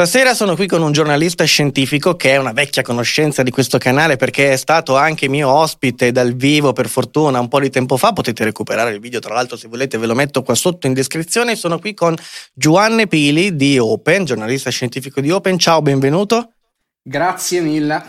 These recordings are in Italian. Stasera sono qui con un giornalista scientifico che è una vecchia conoscenza di questo canale, perché è stato anche mio ospite dal vivo, per fortuna, un po' di tempo fa. Potete recuperare il video, tra l'altro, se volete ve lo metto qua sotto in descrizione. Sono qui con Juanne Pili di Open, giornalista scientifico di Open. Ciao, benvenuto. Grazie mille.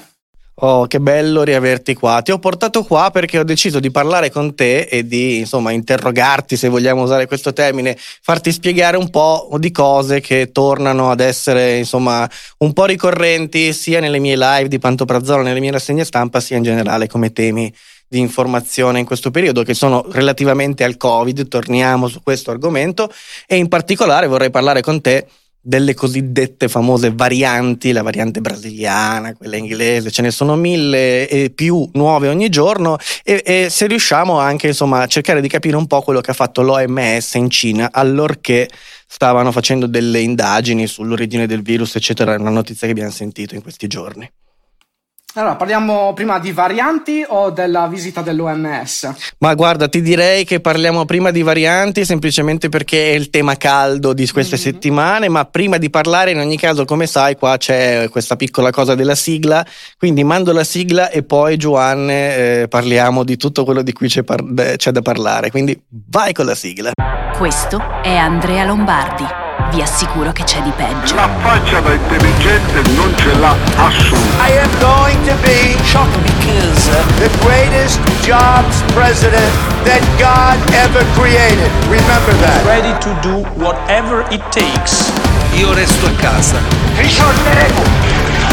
Oh, che bello riaverti qua. Ti ho portato qua perché ho deciso di parlare con te e di, insomma, interrogarti, se vogliamo usare questo termine, farti spiegare un po' di cose che tornano ad essere, insomma, un po' ricorrenti sia nelle mie live di Pantoprazzolo, nelle mie rassegne stampa, sia in generale come temi di informazione in questo periodo, che sono relativamente al Covid. Torniamo su questo argomento e in particolare vorrei parlare con te delle cosiddette famose varianti, la variante brasiliana, quella inglese, ce ne sono 1000 e più nuove ogni giorno, e se riusciamo anche, insomma, a cercare di capire un po' quello che ha fatto l'OMS in Cina allorché stavano facendo delle indagini sull'origine del virus, eccetera. È una notizia che abbiamo sentito in questi giorni. Allora, parliamo prima di varianti o della visita dell'OMS? Ma guarda, ti direi che parliamo prima di varianti, semplicemente perché è il tema caldo di queste settimane, ma prima di parlare, in ogni caso, come sai, qua c'è questa piccola cosa della sigla, quindi mando la sigla e poi, Juanne, parliamo di tutto quello di cui c'è da parlare, quindi vai con la sigla. Questo è Andrea Lombardi. Vi assicuro che c'è di peggio. La faccia da intelligente non ce l'ha assolutamente. I am going to be shocked because the greatest jobs president that God ever created. Remember that. Ready to do whatever it takes. Io resto a casa. Risolveremo.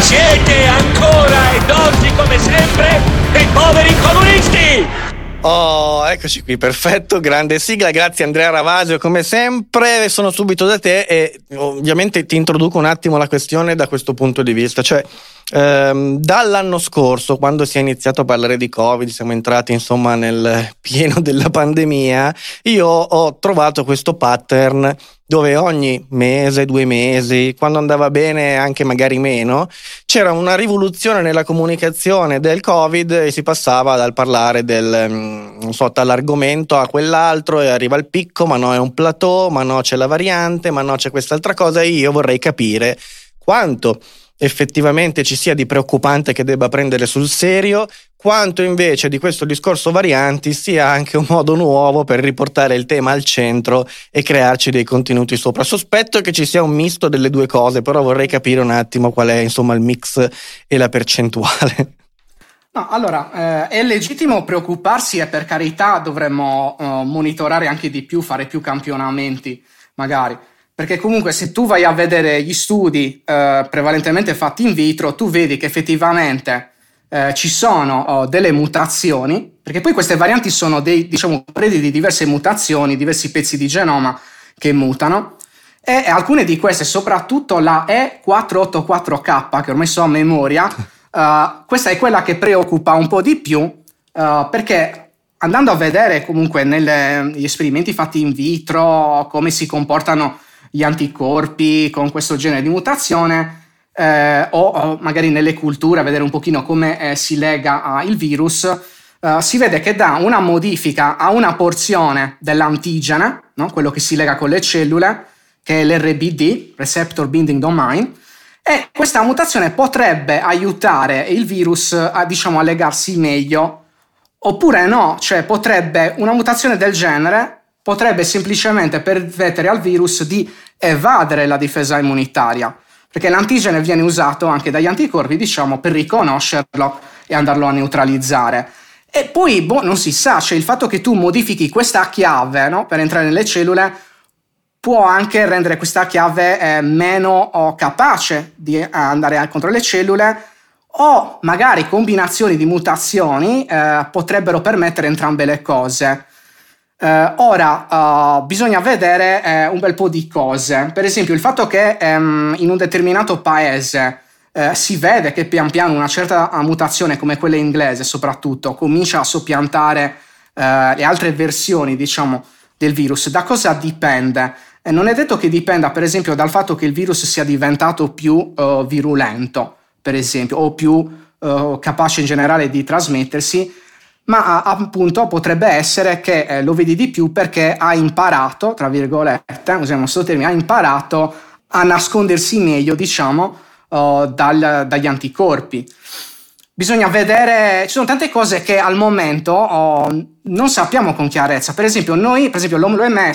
Siete ancora ed oggi come sempre dei poveri comunisti. Oh, eccoci qui, perfetto, grande sigla, grazie Andrea Ravaggio come sempre. Sono subito da te e ovviamente ti introduco un attimo la questione da questo punto di vista, cioè dall'anno scorso, quando si è iniziato a parlare di Covid, siamo entrati, insomma, nel pieno della pandemia, io ho trovato questo pattern dove ogni mese, 2 mesi, quando andava bene anche magari meno, c'era una rivoluzione nella comunicazione del Covid e si passava dal parlare del, non so, dall'argomento a quell'altro, e arriva al picco, ma no, è un plateau, ma no, c'è la variante, ma no, c'è quest'altra cosa. E io vorrei capire quanto effettivamente ci sia di preoccupante che debba prendere sul serio, quanto invece di questo discorso varianti sia anche un modo nuovo per riportare il tema al centro e crearci dei contenuti sopra. Sospetto che ci sia un misto delle due cose, però vorrei capire un attimo qual è, insomma, il mix e la percentuale. No, allora, è legittimo preoccuparsi e, per carità, dovremmo monitorare anche di più, fare più campionamenti magari. Perché comunque se tu vai a vedere gli studi prevalentemente fatti in vitro, tu vedi che effettivamente ci sono delle mutazioni, perché poi queste varianti sono dei, diciamo, predi di diverse mutazioni, diversi pezzi di genoma che mutano, e alcune di queste, soprattutto la E484K, che ormai so a memoria, questa è quella che preoccupa un po' di più, perché andando a vedere comunque negli esperimenti fatti in vitro come si comportano gli anticorpi con questo genere di mutazione, o magari nelle culture, a vedere un pochino come si lega al virus, si vede che dà una modifica a una porzione dell'antigene, no? Quello che si lega con le cellule, che è l'RBD, Receptor Binding Domain, e questa mutazione potrebbe aiutare il virus a, diciamo, a legarsi meglio, oppure no, cioè potrebbe, una mutazione del genere potrebbe semplicemente permettere al virus di evadere la difesa immunitaria, perché l'antigene viene usato anche dagli anticorpi, diciamo, per riconoscerlo e andarlo a neutralizzare. E poi, non si sa, cioè il fatto che tu modifichi questa chiave, no, per entrare nelle cellule, può anche rendere questa chiave meno capace di andare contro le cellule, o magari combinazioni di mutazioni potrebbero permettere entrambe le cose. Ora, bisogna vedere un bel po' di cose. Per esempio, il fatto che in un determinato paese si vede che pian piano una certa mutazione, come quella inglese soprattutto, comincia a soppiantare le altre versioni, diciamo, del virus. Da cosa dipende? Non è detto che dipenda, per esempio, dal fatto che il virus sia diventato più virulento, per esempio, o più capace in generale di trasmettersi, ma appunto potrebbe essere che lo vedi di più perché ha imparato, tra virgolette, usiamo questo termine, ha imparato a nascondersi meglio, diciamo, dagli anticorpi. Bisogna vedere, ci sono tante cose che al momento non sappiamo con chiarezza. Per esempio, l'OMS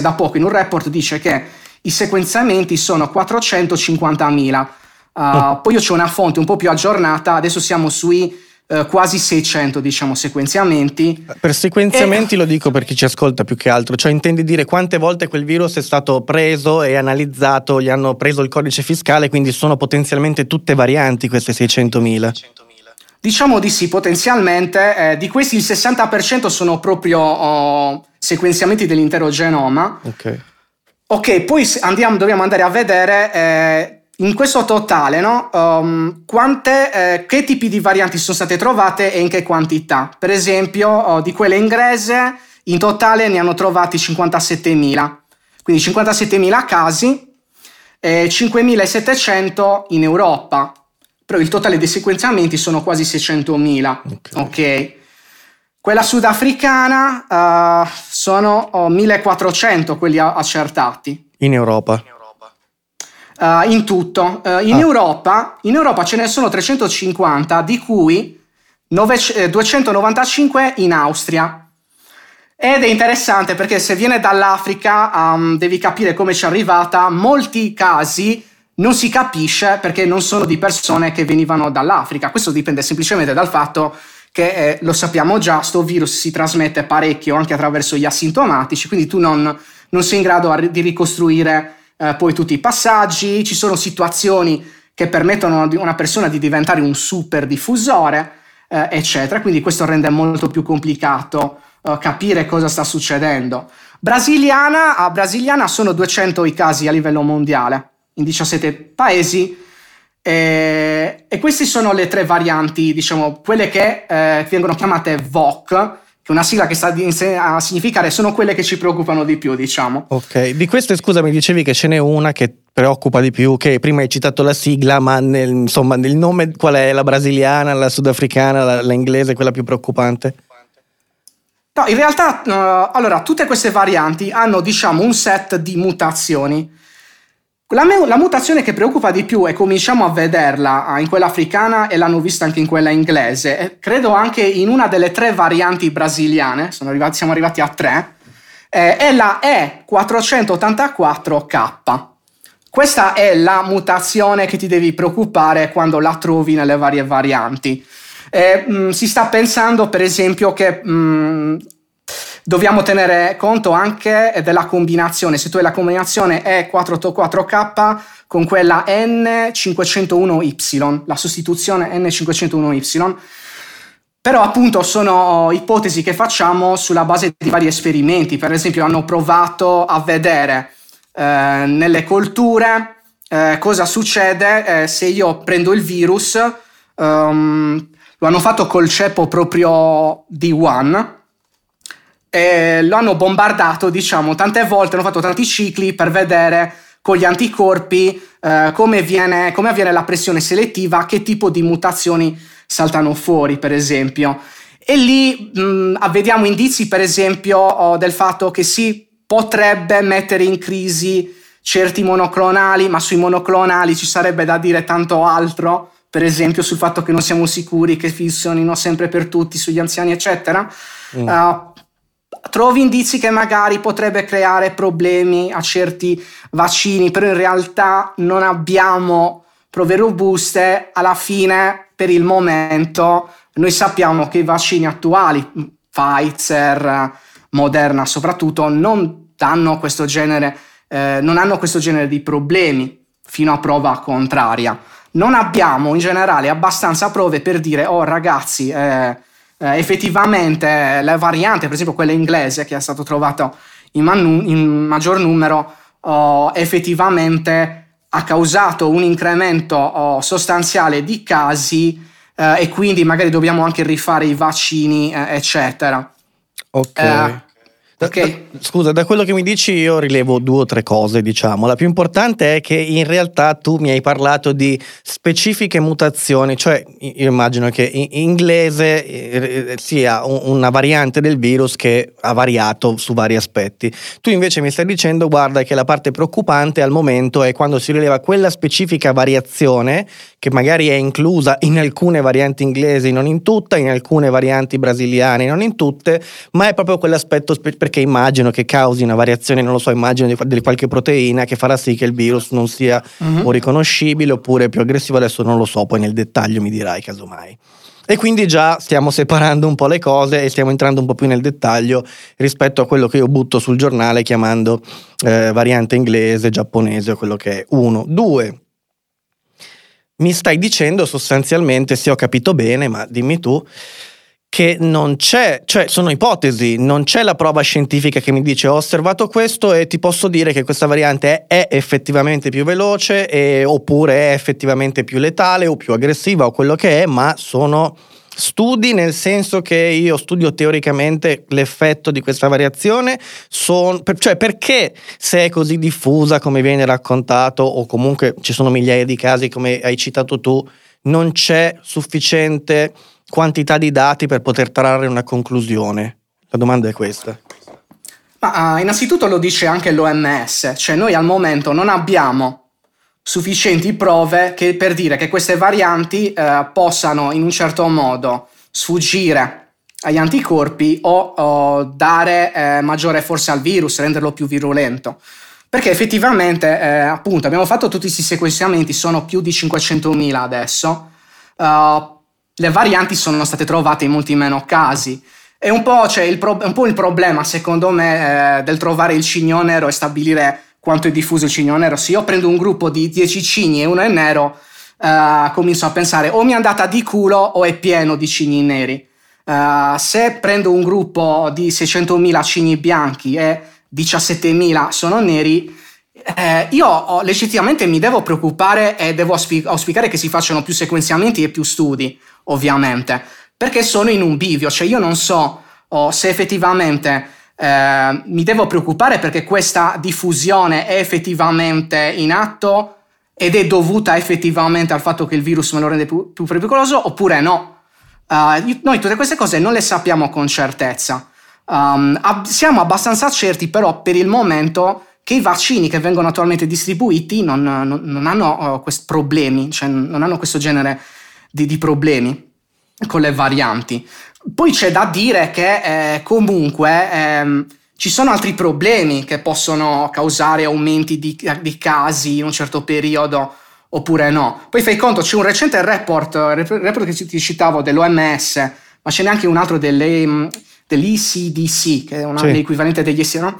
da poco in un report dice che i sequenziamenti sono 450.000. Poi io c'ho una fonte un po' più aggiornata, adesso siamo sui quasi 600, diciamo, sequenziamenti. Per sequenziamenti lo dico per chi ci ascolta più che altro, cioè intendi dire quante volte quel virus è stato preso e analizzato, gli hanno preso il codice fiscale, quindi sono potenzialmente tutte varianti queste 600.000? Diciamo di sì, potenzialmente. Di questi il 60% sono proprio sequenziamenti dell'intero genoma. Ok, poi dobbiamo andare a vedere... in questo totale, no? Che tipi di varianti sono state trovate e in che quantità? Per esempio, di quelle inglese, in totale ne hanno trovati 57.000. Quindi 57.000 casi, 5.700 in Europa. Però il totale dei sequenziamenti sono quasi 600.000. Ok. Quella sudafricana sono 1.400 quelli accertati. In Europa? In tutto. In Europa ce ne sono 350, di cui 295 in Austria. Ed è interessante perché se viene dall'Africa devi capire come ci è arrivata. Molti casi non si capisce perché non sono di persone che venivano dall'Africa. Questo dipende semplicemente dal fatto che lo sappiamo già, sto virus si trasmette parecchio anche attraverso gli asintomatici, quindi tu non sei in grado di ricostruire poi tutti i passaggi. Ci sono situazioni che permettono a una persona di diventare un super diffusore, eccetera. Quindi questo rende molto più complicato capire cosa sta succedendo. Brasiliana sono 200 i casi a livello mondiale, in 17 paesi. E queste sono le tre varianti, diciamo, quelle che vengono chiamate VOC, che è una sigla che sta a significare sono quelle che ci preoccupano di più, diciamo. Ok, di queste, scusa, mi dicevi che ce n'è una che preoccupa di più, che prima hai citato la sigla, ma nel nome qual è? La brasiliana, la sudafricana, la inglese, quella più preoccupante? No, in realtà, allora, tutte queste varianti hanno, diciamo, un set di mutazioni. La mutazione che preoccupa di più, e cominciamo a vederla in quella africana e l'hanno vista anche in quella inglese, e credo anche in una delle tre varianti brasiliane, siamo arrivati a tre, è la E484K. Questa è la mutazione che ti devi preoccupare quando la trovi nelle varie varianti. Si sta pensando, per esempio, che... dobbiamo tenere conto anche della combinazione. Se tu hai la combinazione E484K con quella N501Y, la sostituzione N501Y, però appunto sono ipotesi che facciamo sulla base di vari esperimenti. Per esempio hanno provato a vedere nelle colture cosa succede se io prendo il virus. Lo hanno fatto col ceppo proprio di Wuhan. Lo hanno bombardato, diciamo, tante volte, hanno fatto tanti cicli per vedere con gli anticorpi come avviene la pressione selettiva, che tipo di mutazioni saltano fuori, per esempio. E lì vediamo indizi, per esempio, del fatto che si potrebbe mettere in crisi certi monoclonali, ma sui monoclonali ci sarebbe da dire tanto altro, per esempio sul fatto che non siamo sicuri che funzionino sempre per tutti, sugli anziani, eccetera. Trovi indizi che magari potrebbe creare problemi a certi vaccini, però in realtà non abbiamo prove robuste. Alla fine, per il momento, noi sappiamo che i vaccini attuali, Pfizer, Moderna soprattutto, non hanno questo genere di problemi fino a prova contraria. Non abbiamo in generale abbastanza prove per dire ragazzi, effettivamente la variante, per esempio quella inglese che è stato trovato in maggior numero, effettivamente ha causato un incremento sostanziale di casi, e quindi magari dobbiamo anche rifare i vaccini, eccetera. Ok. Okay. Scusa, da quello che mi dici io rilevo due o tre cose, diciamo. La più importante è che in realtà tu mi hai parlato di specifiche mutazioni, cioè io immagino che in inglese sia una variante del virus che ha variato su vari aspetti. Tu invece mi stai dicendo, guarda, che la parte preoccupante al momento è quando si rileva quella specifica variazione che magari è inclusa in alcune varianti inglesi, non in tutta, in alcune varianti brasiliane, non in tutte, ma è proprio quell'aspetto perché immagino che causi una variazione, non lo so, immagino di qualche proteina che farà sì che il virus non sia o riconoscibile oppure più aggressivo, adesso non lo so, poi nel dettaglio mi dirai casomai. E quindi già stiamo separando un po' le cose e stiamo entrando un po' più nel dettaglio rispetto a quello che io butto sul giornale chiamando variante inglese, giapponese o quello che è. 1, 2. Mi stai dicendo sostanzialmente, se ho capito bene, ma dimmi tu, che non c'è, cioè sono ipotesi, non c'è la prova scientifica che mi dice ho osservato questo e ti posso dire che questa variante è effettivamente più veloce oppure è effettivamente più letale o più aggressiva o quello che è, ma sono studi, nel senso che io studio teoricamente l'effetto di questa variazione, cioè perché se è così diffusa come viene raccontato o comunque ci sono migliaia di casi come hai citato tu, non c'è sufficiente quantità di dati per poter trarre una conclusione? La domanda è questa. Ma innanzitutto lo dice anche l'OMS, cioè noi al momento non abbiamo sufficienti prove che per dire che queste varianti possano in un certo modo sfuggire agli anticorpi o dare maggiore forza al virus, renderlo più virulento. Perché effettivamente, appunto, abbiamo fatto tutti questi sequenziamenti, sono più di 500.000 adesso, le varianti sono state trovate in molti meno casi. È un po', cioè, il problema, secondo me, del trovare il cigno nero e stabilire quanto è diffuso il cigno nero. Se io prendo un gruppo di 10 cigni e uno è nero, comincio a pensare o mi è andata di culo o è pieno di cigni neri. Se prendo un gruppo di 600.000 cigni bianchi e 17.000 sono neri, io legittimamente mi devo preoccupare e devo auspicare che si facciano più sequenziamenti e più studi, ovviamente, perché sono in un bivio, cioè io non so se effettivamente mi devo preoccupare perché questa diffusione è effettivamente in atto ed è dovuta effettivamente al fatto che il virus me lo rende più pericoloso oppure no. Noi tutte queste cose non le sappiamo con certezza, siamo abbastanza certi però per il momento che i vaccini che vengono attualmente distribuiti non hanno questi problemi, cioè non hanno questo genere di problemi con le varianti. Poi c'è da dire che comunque ci sono altri problemi che possono causare aumenti di casi in un certo periodo oppure no. Poi fai conto, c'è un recente report che ti citavo dell'OMS, ma ce n'è anche un altro dell'ECDC, che è l'equivalente degli ECDC, no?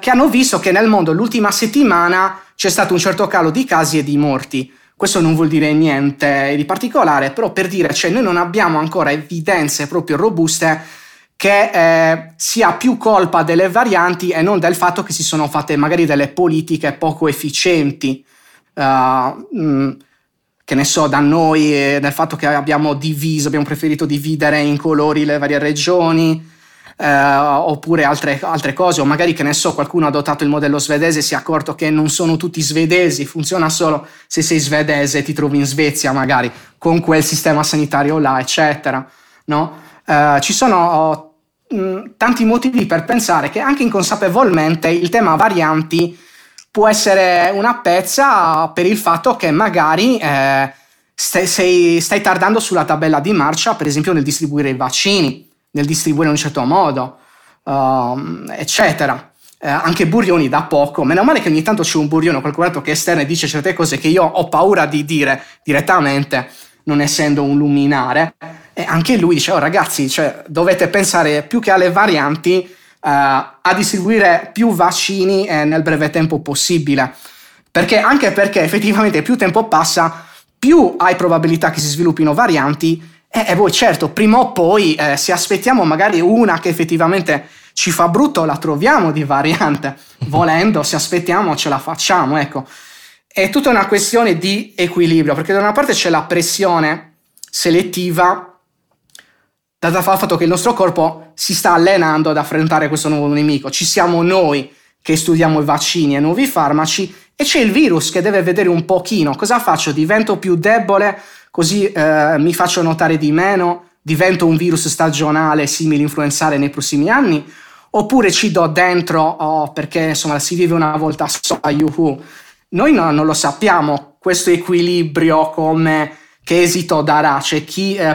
Che hanno visto che nel mondo l'ultima settimana c'è stato un certo calo di casi e di morti. Questo non vuol dire niente di particolare, però per dire, cioè, noi non abbiamo ancora evidenze proprio robuste che sia più colpa delle varianti e non del fatto che si sono fatte magari delle politiche poco efficienti, che ne so, da noi, del fatto che abbiamo preferito dividere in colori le varie regioni, oppure altre cose, o magari, che ne so, qualcuno ha adottato il modello svedese e si è accorto che non sono tutti svedesi, funziona solo se sei svedese e ti trovi in Svezia magari con quel sistema sanitario là, eccetera, no? Ci sono tanti motivi per pensare che anche inconsapevolmente il tema varianti può essere una pezza per il fatto che magari stai tardando sulla tabella di marcia, per esempio nel distribuire i vaccini, nel distribuire in un certo modo, eccetera. Anche Burioni da poco, meno male che ogni tanto c'è un Burioni o qualcun altro che è esterno e dice certe cose che io ho paura di dire direttamente, non essendo un luminare, e anche lui dice, ragazzi, cioè, dovete pensare più che alle varianti a distribuire più vaccini nel breve tempo possibile, perché effettivamente più tempo passa, più hai probabilità che si sviluppino varianti. E voi certo, prima o poi, se aspettiamo magari una che effettivamente ci fa brutto, la troviamo di variante, volendo, se aspettiamo ce la facciamo, ecco. È tutta una questione di equilibrio, perché da una parte c'è la pressione selettiva data dal fatto che il nostro corpo si sta allenando ad affrontare questo nuovo nemico. Ci siamo noi che studiamo i vaccini e nuovi farmaci, e c'è il virus che deve vedere un pochino cosa faccio, divento più debole, così mi faccio notare di meno, divento un virus stagionale simile influenzale nei prossimi anni, oppure ci do dentro perché insomma si vive una volta sola, yuhu. Noi non lo sappiamo questo equilibrio, come che esito darà, cioè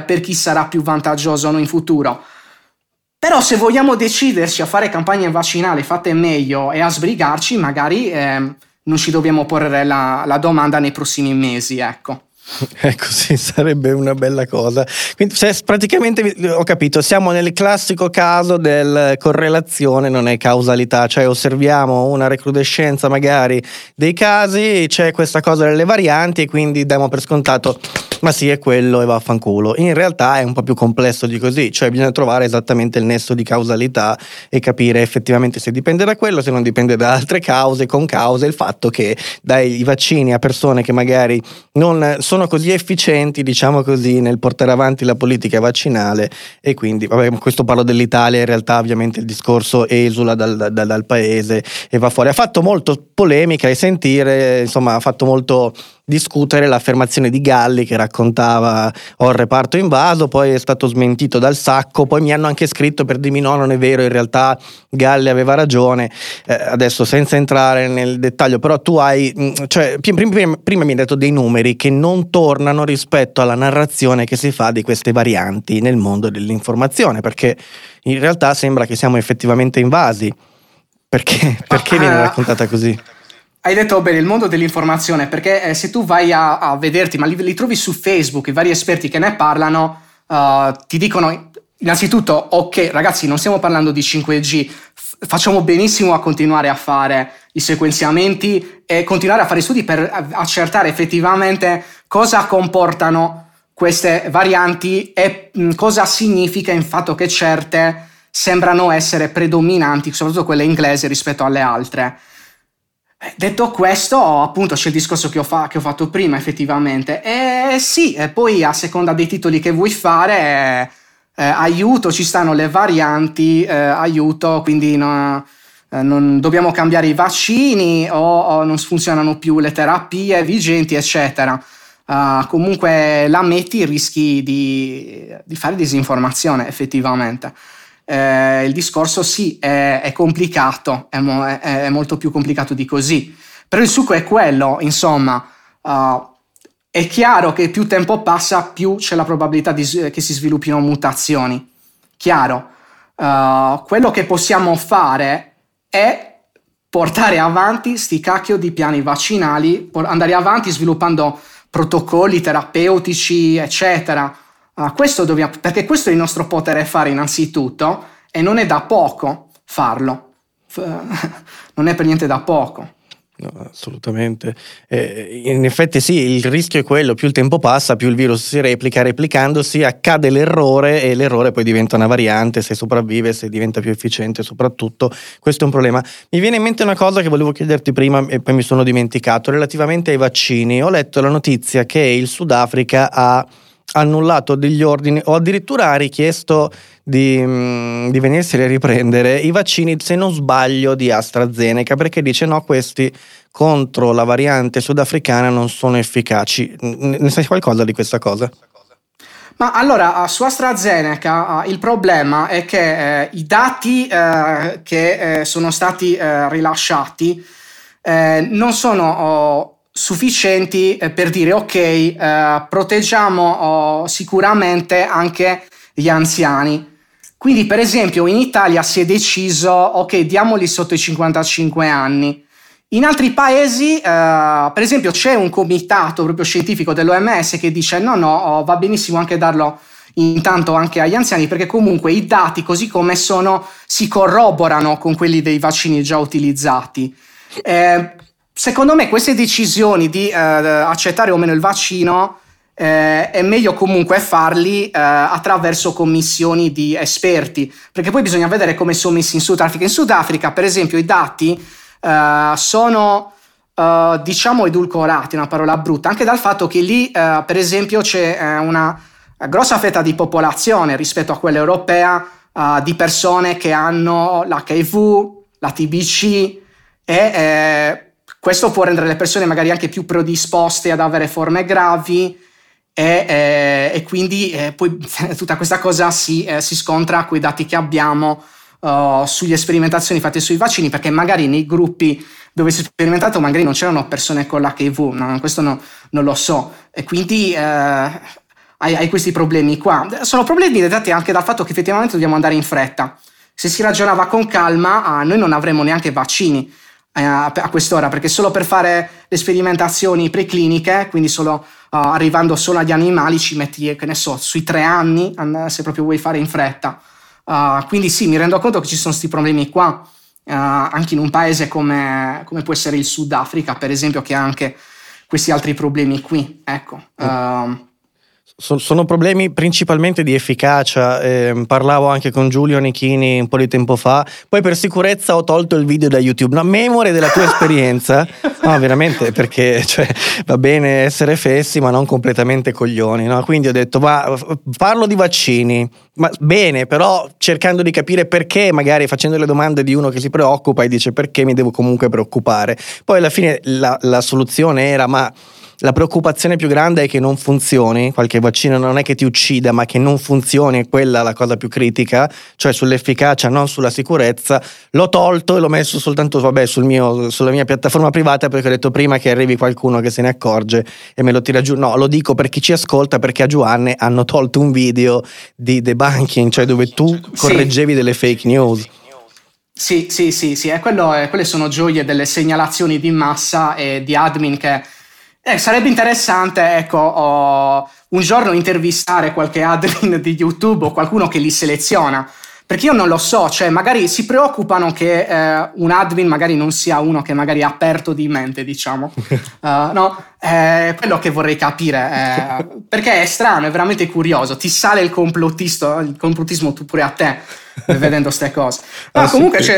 per chi sarà più vantaggioso in futuro. Però se vogliamo deciderci a fare campagne vaccinali fatte meglio e a sbrigarci, magari non ci dobbiamo porre la domanda nei prossimi mesi, ecco. Ecco, sì, sarebbe una bella cosa. Quindi, praticamente ho capito, siamo nel classico caso del correlazione non è causalità, cioè osserviamo una recrudescenza magari dei casi, c'è questa cosa delle varianti e quindi diamo per scontato ma sì è quello e vaffanculo. In realtà è un po' più complesso di così, cioè bisogna trovare esattamente il nesso di causalità e capire effettivamente se dipende da quello, se non dipende da altre cause, con cause, il fatto che dai i vaccini a persone che magari non sono così efficienti, diciamo così, nel portare avanti la politica vaccinale. E quindi, vabbè, questo parlo dell'Italia, in realtà ovviamente il discorso esula dal paese e va fuori. Ha fatto molto polemica e sentire, insomma, ha fatto molto discutere l'affermazione di Galli che raccontava ho il reparto invaso, poi è stato smentito dal Sacco, poi mi hanno anche scritto per dirmi no, non è vero, in realtà Galli aveva ragione. Adesso senza entrare nel dettaglio, però tu hai, cioè, prima mi hai detto dei numeri che non tornano rispetto alla narrazione che si fa di queste varianti nel mondo dell'informazione, perché in realtà sembra che siamo effettivamente invasi. Perché viene raccontata così? Hai detto bene, il mondo dell'informazione, perché se tu vai a vederti, ma li trovi su Facebook, i vari esperti che ne parlano, ti dicono innanzitutto, ok ragazzi, non stiamo parlando di 5G, facciamo benissimo a continuare a fare i sequenziamenti e continuare a fare studi per accertare effettivamente cosa comportano queste varianti e cosa significa il fatto che certe sembrano essere predominanti, soprattutto quelle inglesi, rispetto alle altre. Detto questo, appunto, c'è il discorso che ho fatto prima, effettivamente. E sì, e poi a seconda dei titoli che vuoi fare, aiuto, ci stanno le varianti, aiuto, quindi non dobbiamo cambiare i vaccini o non funzionano più le terapie vigenti, eccetera. Comunque la metti, rischi di fare disinformazione, effettivamente. Il discorso sì, è complicato, è molto più complicato di così, però il succo è quello, insomma. È chiaro che più tempo passa più c'è la probabilità che si sviluppino mutazioni, chiaro. Quello che possiamo fare è portare avanti sti cacchio di piani vaccinali, andare avanti sviluppando protocolli terapeutici, eccetera. Questo dobbiamo, perché questo è il nostro potere fare innanzitutto, e non è da poco farlo, non è per niente da poco. No, assolutamente. In effetti sì, il rischio è quello, più il tempo passa più il virus si replica, replicandosi accade l'errore e l'errore poi diventa una variante, se sopravvive, se diventa più efficiente soprattutto, questo è un problema. Mi viene in mente una cosa che volevo chiederti prima e poi mi sono dimenticato, relativamente ai vaccini. Ho letto la notizia che il Sudafrica ha annullato degli ordini o addirittura ha richiesto di venirseli a riprendere i vaccini, se non sbaglio di AstraZeneca, perché dice no, questi contro la variante sudafricana non sono efficaci. Ne sai qualcosa di questa cosa? Ma allora, su AstraZeneca il problema è che i dati che sono stati rilasciati non sono sufficienti per dire ok, proteggiamo sicuramente anche gli anziani. Quindi per esempio in Italia si è deciso ok, diamoli sotto i 55 anni. In altri paesi per esempio c'è un comitato proprio scientifico dell'OMS che dice no, va benissimo anche darlo intanto anche agli anziani, perché comunque i dati così come sono si corroborano con quelli dei vaccini già utilizzati. Secondo me queste decisioni di accettare o meno il vaccino è meglio comunque farli attraverso commissioni di esperti, perché poi bisogna vedere come sono messi in Sudafrica. In Sudafrica, per esempio, i dati sono diciamo edulcorati, una parola brutta, anche dal fatto che lì per esempio c'è una grossa fetta di popolazione rispetto a quella europea di persone che hanno l'HIV, la TBC e questo può rendere le persone magari anche più predisposte ad avere forme gravi e quindi poi tutta questa cosa si scontra con i dati che abbiamo sulle sperimentazioni fatte sui vaccini, perché magari nei gruppi dove si è sperimentato magari non c'erano persone con l'HIV, no, questo no, non lo so, e quindi hai questi problemi qua. Sono problemi dettati anche dal fatto che effettivamente dobbiamo andare in fretta. Se si ragionava con calma, noi non avremmo neanche vaccini a quest'ora, perché solo per fare le sperimentazioni precliniche, quindi solo arrivando solo agli animali, ci metti, che ne so, sui 3 anni, se proprio vuoi fare in fretta. Quindi sì, mi rendo conto che ci sono questi problemi qua, anche in un paese come può essere il Sudafrica, per esempio, che ha anche questi altri problemi qui, ecco. Sono problemi principalmente di efficacia, parlavo anche con Giulio Anichini un po' di tempo fa, poi per sicurezza ho tolto il video da YouTube, no, memoria della tua esperienza, no, veramente, perché cioè, va bene essere fessi ma non completamente coglioni, no? Quindi ho detto ma parlo di vaccini, ma bene, però cercando di capire perché, magari facendo le domande di uno che si preoccupa e dice perché mi devo comunque preoccupare, poi alla fine la soluzione era ma la preoccupazione più grande è che non funzioni, qualche vaccino non è che ti uccida ma che non funzioni, è quella la cosa più critica, cioè sull'efficacia, non sulla sicurezza. L'ho tolto e l'ho messo soltanto sulla mia piattaforma privata, perché ho detto prima che arrivi qualcuno che se ne accorge e me lo tira giù. No, lo dico per chi ci ascolta, perché a Juanne hanno tolto un video di debunking, cioè dove tu correggevi delle fake news. Sì, quelle sono gioie delle segnalazioni di massa e di admin che... sarebbe interessante, ecco, un giorno intervistare qualche admin di YouTube o qualcuno che li seleziona, perché io non lo so, cioè magari si preoccupano che un admin magari non sia uno che magari è aperto di mente, diciamo, no? Quello che vorrei capire, perché è strano, è veramente curioso, ti sale il complottismo tu pure a te vedendo ste cose. Ma comunque sì.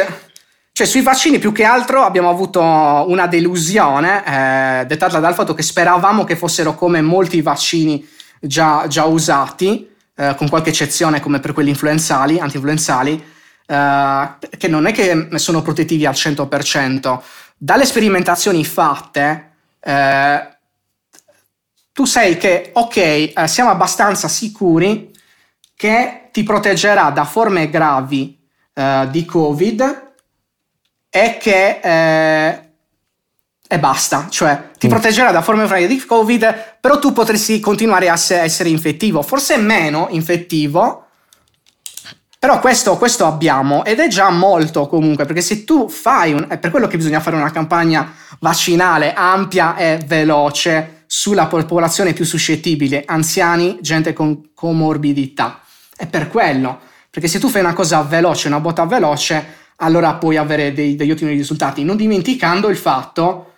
Cioè sui vaccini più che altro abbiamo avuto una delusione dettata dal fatto che speravamo che fossero come molti vaccini già usati, con qualche eccezione come per quelli anti-influenzali, che non è che sono protettivi al 100%. Dalle sperimentazioni fatte tu sai che ok, siamo abbastanza sicuri che ti proteggerà da forme gravi di Covid è che e basta, cioè ti proteggerà da forme gravi di Covid, però tu potresti continuare a essere infettivo, forse meno infettivo, però questo abbiamo, ed è già molto comunque, perché se tu fai è per quello che bisogna fare una campagna vaccinale ampia e veloce sulla popolazione più suscettibile, anziani, gente con comorbidità, è per quello, perché se tu fai una cosa veloce, una botta veloce, allora puoi avere degli ottimi risultati, non dimenticando il fatto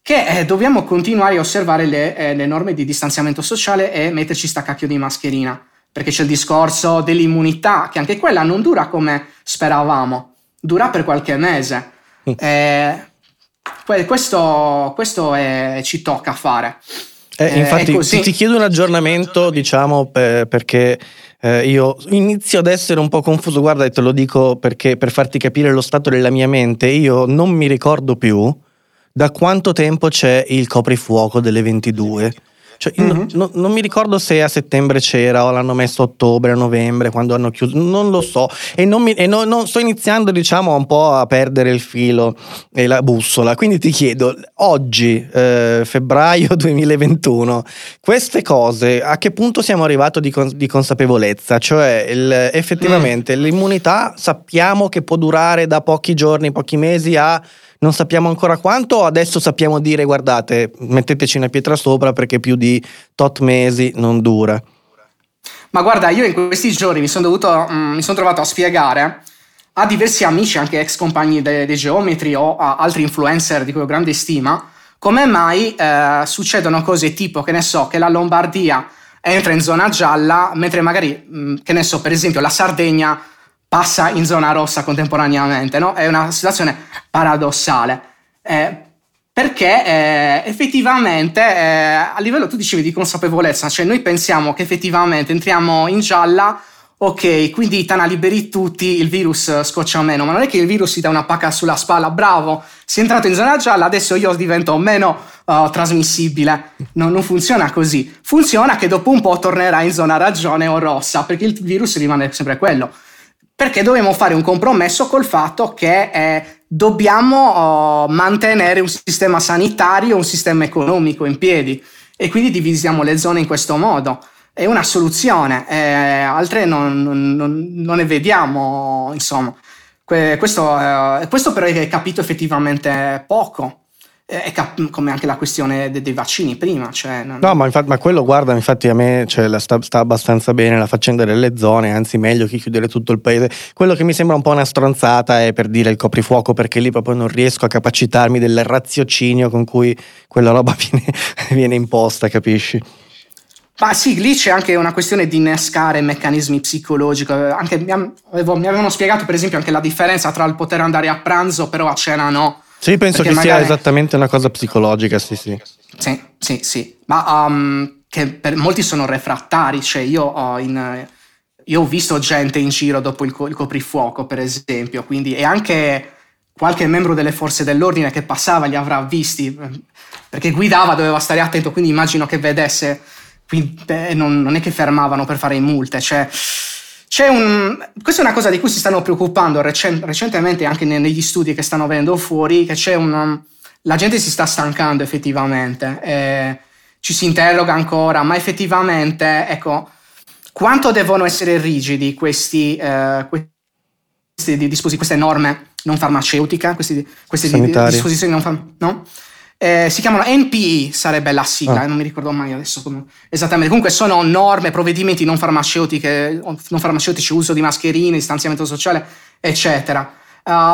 che dobbiamo continuare a osservare le norme di distanziamento sociale e metterci sta cacchio di mascherina, perché c'è il discorso dell'immunità, che anche quella non dura come speravamo, dura per qualche mese. Questo ci tocca fare. Infatti ti chiedo un aggiornamento, diciamo, perché... io inizio ad essere un po' confuso, guarda, te lo dico perché per farti capire lo stato della mia mente, io non mi ricordo più da quanto tempo c'è il coprifuoco delle 22. Cioè, non mi ricordo se a settembre c'era o l'hanno messo a ottobre, a novembre, quando hanno chiuso, non lo so, e non sto iniziando, diciamo, un po' a perdere il filo e la bussola. Quindi ti chiedo oggi, febbraio 2021, queste cose a che punto siamo arrivati di consapevolezza? Cioè effettivamente l'immunità sappiamo che può durare da pochi giorni, pochi mesi a non sappiamo ancora quanto, adesso sappiamo dire guardate, metteteci una pietra sopra perché più di tot mesi non dura. Ma guarda, io in questi giorni mi sono trovato a spiegare a diversi amici, anche ex compagni dei geometri o a altri influencer di cui ho grande stima, come mai succedono cose tipo, che ne so, che la Lombardia entra in zona gialla, mentre magari, che ne so, per esempio la Sardegna passa in zona rossa contemporaneamente, no? È una situazione paradossale. Perché effettivamente a livello, tu dicevi, di consapevolezza, cioè noi pensiamo che effettivamente entriamo in gialla, ok, quindi tana liberi tutti, il virus scoccia meno, ma non è che il virus si dà una pacca sulla spalla, bravo, sei entrato in zona gialla, adesso io divento meno trasmissibile. No, non funziona così, funziona che dopo un po' tornerà in zona arancione o rossa, perché il virus rimane sempre quello. Perché dobbiamo fare un compromesso col fatto che dobbiamo mantenere un sistema sanitario, un sistema economico in piedi, e quindi divisiamo le zone in questo modo. È una soluzione, altre non ne vediamo, insomma. Questo però è capito effettivamente poco. Come anche la questione dei vaccini prima, cioè ma quello guarda infatti a me, cioè, sta abbastanza bene la faccenda delle zone, anzi meglio che chiudere tutto il paese. Quello che mi sembra un po' una stronzata è, per dire, il coprifuoco, perché lì proprio non riesco a capacitarmi del raziocinio con cui quella roba viene imposta, capisci? Ma sì, lì c'è anche una questione di innescare meccanismi psicologici. Anche mi avevano spiegato per esempio anche la differenza tra il poter andare a pranzo però a cena no. Sì, penso perché che magari sia esattamente una cosa psicologica, sì. Sì. Ma che per molti sono refrattari, cioè io ho visto gente in giro dopo il coprifuoco, per esempio, quindi, e anche qualche membro delle forze dell'ordine che passava li avrà visti, perché guidava, doveva stare attento, quindi immagino che vedesse, quindi, non è che fermavano per fare multe, cioè. Questa è una cosa di cui si stanno preoccupando recentemente anche negli studi che stanno venendo fuori, che la gente si sta stancando effettivamente, ci si interroga ancora, ma effettivamente, ecco, quanto devono essere rigidi queste norme non farmaceutiche, queste disposizioni non farmaceutiche, no? Si chiamano NPE, sarebbe la sigla, non mi ricordo mai adesso come esattamente. Comunque sono norme, provvedimenti non farmaceutici, uso di mascherine, distanziamento sociale, eccetera.